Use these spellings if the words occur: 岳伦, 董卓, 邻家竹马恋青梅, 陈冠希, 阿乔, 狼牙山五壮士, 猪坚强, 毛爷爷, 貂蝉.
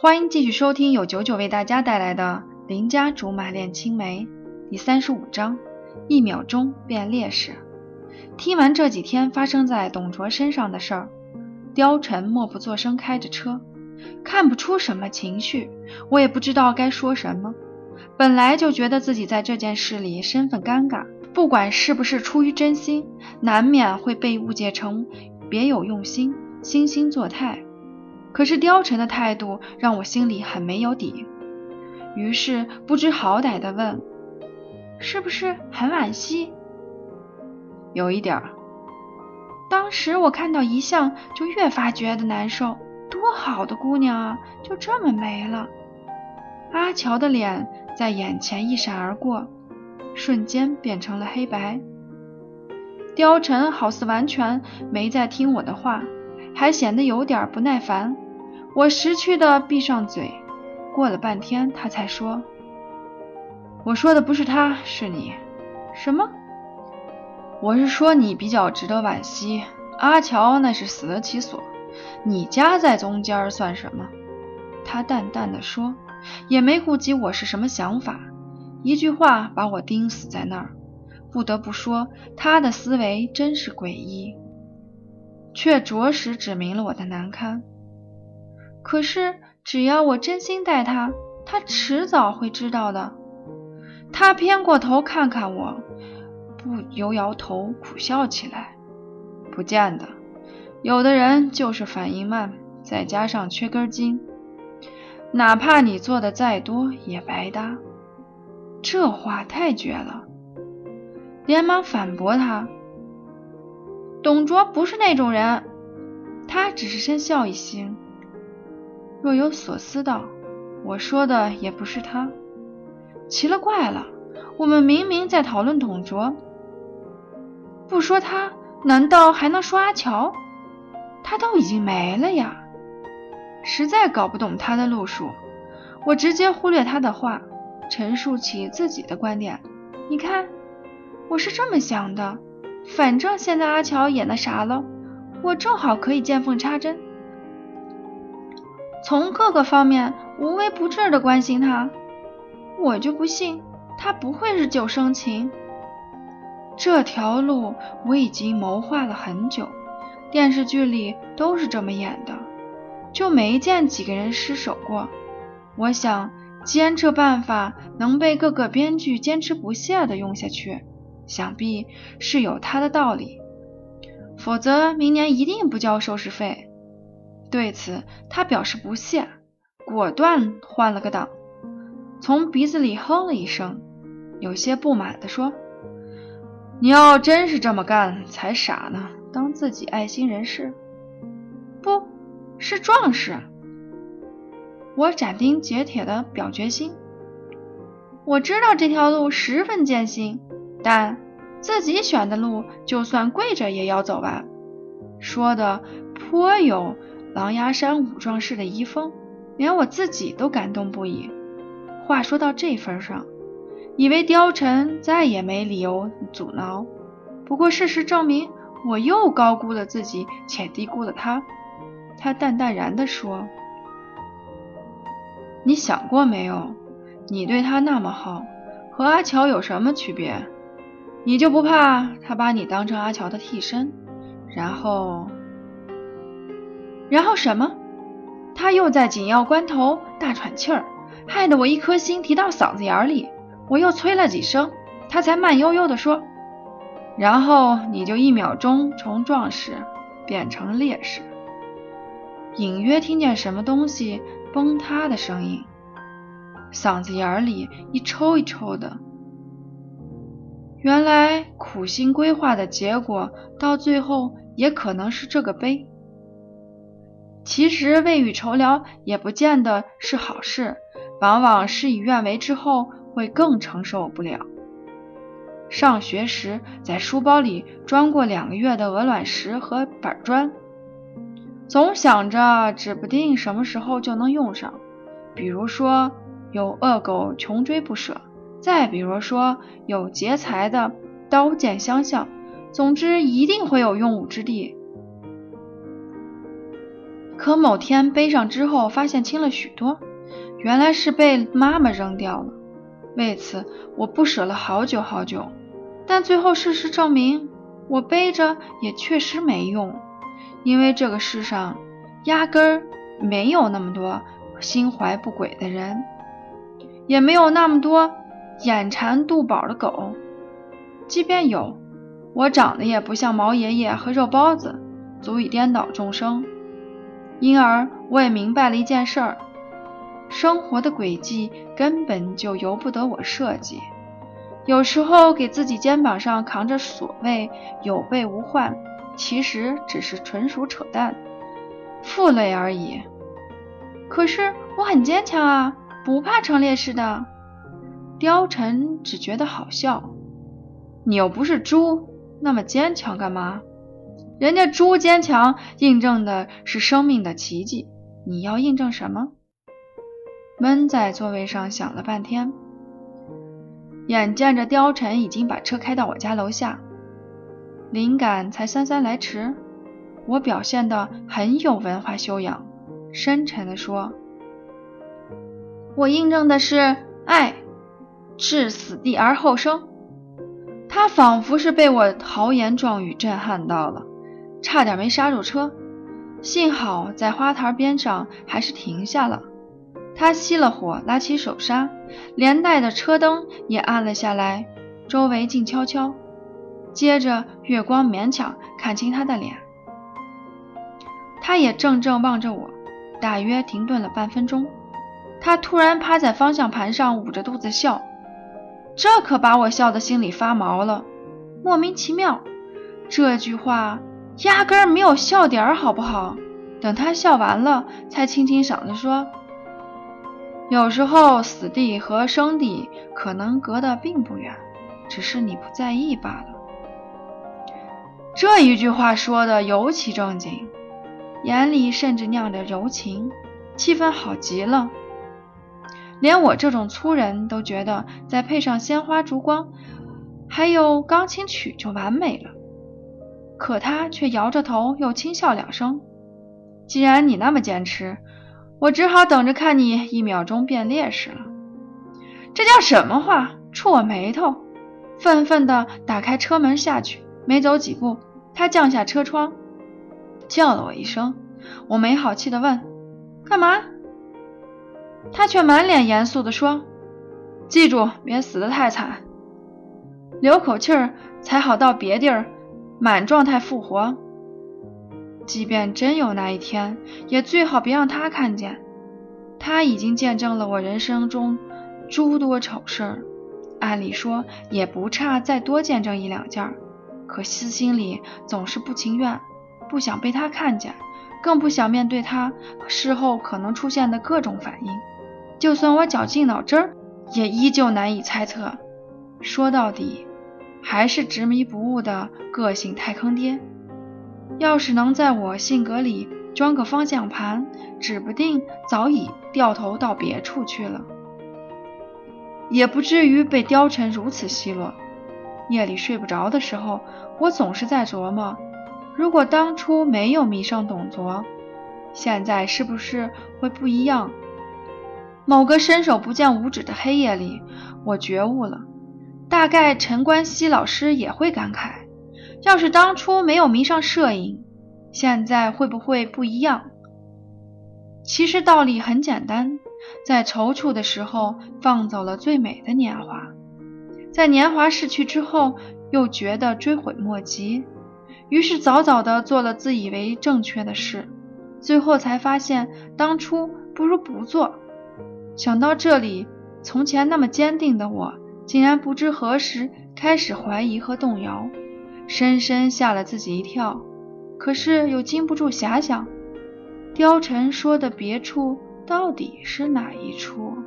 欢迎继续收听由九九为大家带来的《邻家竹马恋青梅》第35章，一秒钟变烈士。听完这几天发生在董卓身上的事儿，貂蝉默不作声开着车，看不出什么情绪，我也不知道该说什么。本来就觉得自己在这件事里身份尴尬，不管是不是出于真心，难免会被误解成别有用心、惺惺作态。可是貂蝉的态度让我心里很没有底，于是不知好歹地问：“是不是很惋惜？”“有一点。”“当时我看到遗像就越发觉得难受，多好的姑娘啊，就这么没了。”阿乔的脸在眼前一闪而过，瞬间变成了黑白。貂蝉好似完全没在听我的话，还显得有点不耐烦。我识趣的闭上嘴，过了半天他才说：“我说的不是他，是你。”“什么？”“我是说你比较值得惋惜，阿乔那是死得其所，你夹在中间算什么？”他淡淡的说，也没顾及我是什么想法，一句话把我钉死在那儿。不得不说，他的思维真是诡异，却着实指明了我的难堪。可是只要我真心待他，他迟早会知道的。他偏过头看看我，不由摇头苦笑起来。“不见得，有的人就是反应慢，再加上缺根筋，哪怕你做的再多也白搭。”这话太绝了，连忙反驳他：“董卓不是那种人。”他只是深笑一笑，若有所思道：“我说的也不是他。”奇了怪了，我们明明在讨论董卓，不说他，难道还能说阿乔？他都已经没了呀！实在搞不懂他的路数，我直接忽略他的话，陈述起自己的观点。“你看，我是这么想的，反正现在阿乔也那啥了，我正好可以见缝插针，从各个方面无微不至的关心他。我就不信他不会日久生情。”这条路我已经谋划了很久，电视剧里都是这么演的，就没见几个人失手过。我想，既然这办法能被各个编剧坚持不懈地用下去，想必是有它的道理，否则明年一定不交收视费。对此他表示不屑，果断换了个档，从鼻子里哼了一声，有些不满地说：“你要真是这么干才傻呢，当自己爱心人士，不是壮士。”我斩钉截铁地表决心：“我知道这条路十分艰辛，但自己选的路就算跪着也要走完。”说的颇有狼牙山五壮士的遗风，连我自己都感动不已。话说到这份上，以为貂蝉再也没理由阻挠，不过事实证明我又高估了自己，且低估了他。他淡淡然地说：“你想过没有，你对他那么好，和阿乔有什么区别？你就不怕他把你当成阿乔的替身，然后什么？”他又在紧要关头大喘气儿，害得我一颗心提到嗓子眼里。我又催了几声，他才慢悠悠地说：“然后你就一秒钟从壮士变成烈士。”隐约听见什么东西崩塌的声音，嗓子眼里一抽一抽的。原来苦心规划的结果，到最后也可能是这个悲。其实未雨绸缪也不见得是好事，往往事与愿违之后会更承受不了。上学时在书包里装过2个月的鹅卵石和板砖，总想着指不定什么时候就能用上，比如说有恶狗穷追不舍，再比如说有劫财的刀剑相向，总之一定会有用武之地。可某天背上之后发现轻了许多，原来是被妈妈扔掉了。为此我不舍了好久好久，但最后事实证明我背着也确实没用，因为这个世上压根儿没有那么多心怀不轨的人，也没有那么多眼馋肚饱的狗，即便有，我长得也不像毛爷爷和肉包子，足以颠倒众生。因而我也明白了一件事儿，生活的轨迹根本就由不得我设计。有时候给自己肩膀上扛着所谓有备无患，其实只是纯属扯淡，负累而已。可是我很坚强啊，不怕成烈士的。貂蝉只觉得好笑，你又不是猪，那么坚强干嘛？人家猪坚强印证的是生命的奇迹，你要印证什么？闷在座位上想了半天，眼见着貂蝉已经把车开到我家楼下，灵感才姗姗来迟。我表现得很有文化修养，深沉地说，我印证的是爱，置死地而后生。他仿佛是被我豪言壮语震撼到了，差点没刹住车，幸好在花坛边上还是停下了。他熄了火，拉起手刹，连带着车灯也按了下来，周围静悄悄。接着月光勉强看清他的脸，他也怔怔望着我，大约停顿了半分钟。他突然趴在方向盘上捂着肚子笑，这可把我笑得心里发毛了。莫名其妙，这句话压根儿没有笑点儿，好不好？等他笑完了才清清嗓子说，有时候死地和生地可能隔得并不远，只是你不在意罢了。这一句话说的尤其正经，眼里甚至酿着柔情，气氛好极了。连我这种粗人都觉得再配上鲜花烛光还有钢琴曲就完美了，可他却摇着头又轻笑两声，既然你那么坚持，我只好等着看你一秒钟变烈士了。这叫什么话，触我眉头。愤愤地打开车门下去，没走几步他降下车窗叫了我一声。我没好气地问，干嘛？他却满脸严肃地说，记住别死得太惨。留口气儿才好到别地儿满状态复活，即便真有那一天也最好别让他看见。他已经见证了我人生中诸多丑事，按理说也不差再多见证一两件，可私心里总是不情愿，不想被他看见，更不想面对他事后可能出现的各种反应，就算我绞尽脑汁儿，也依旧难以猜测。说到底，还是执迷不悟的个性太坑爹。要是能在我性格里装个方向盘，指不定早已掉头到别处去了，也不至于被貂蝉如此奚落。夜里睡不着的时候，我总是在琢磨，如果当初没有迷上董卓，现在是不是会不一样？某个伸手不见五指的黑夜里，我觉悟了。大概陈冠希老师也会感慨，要是当初没有迷上摄影，现在会不会不一样？其实道理很简单，在踌躇的时候放走了最美的年华，在年华逝去之后又觉得追悔莫及，于是早早地做了自以为正确的事，最后才发现当初不如不做。想到这里，从前那么坚定的我竟然不知何时开始怀疑和动摇，深深吓了自己一跳。可是又禁不住遐想，貂蝉说的别处到底是哪一处？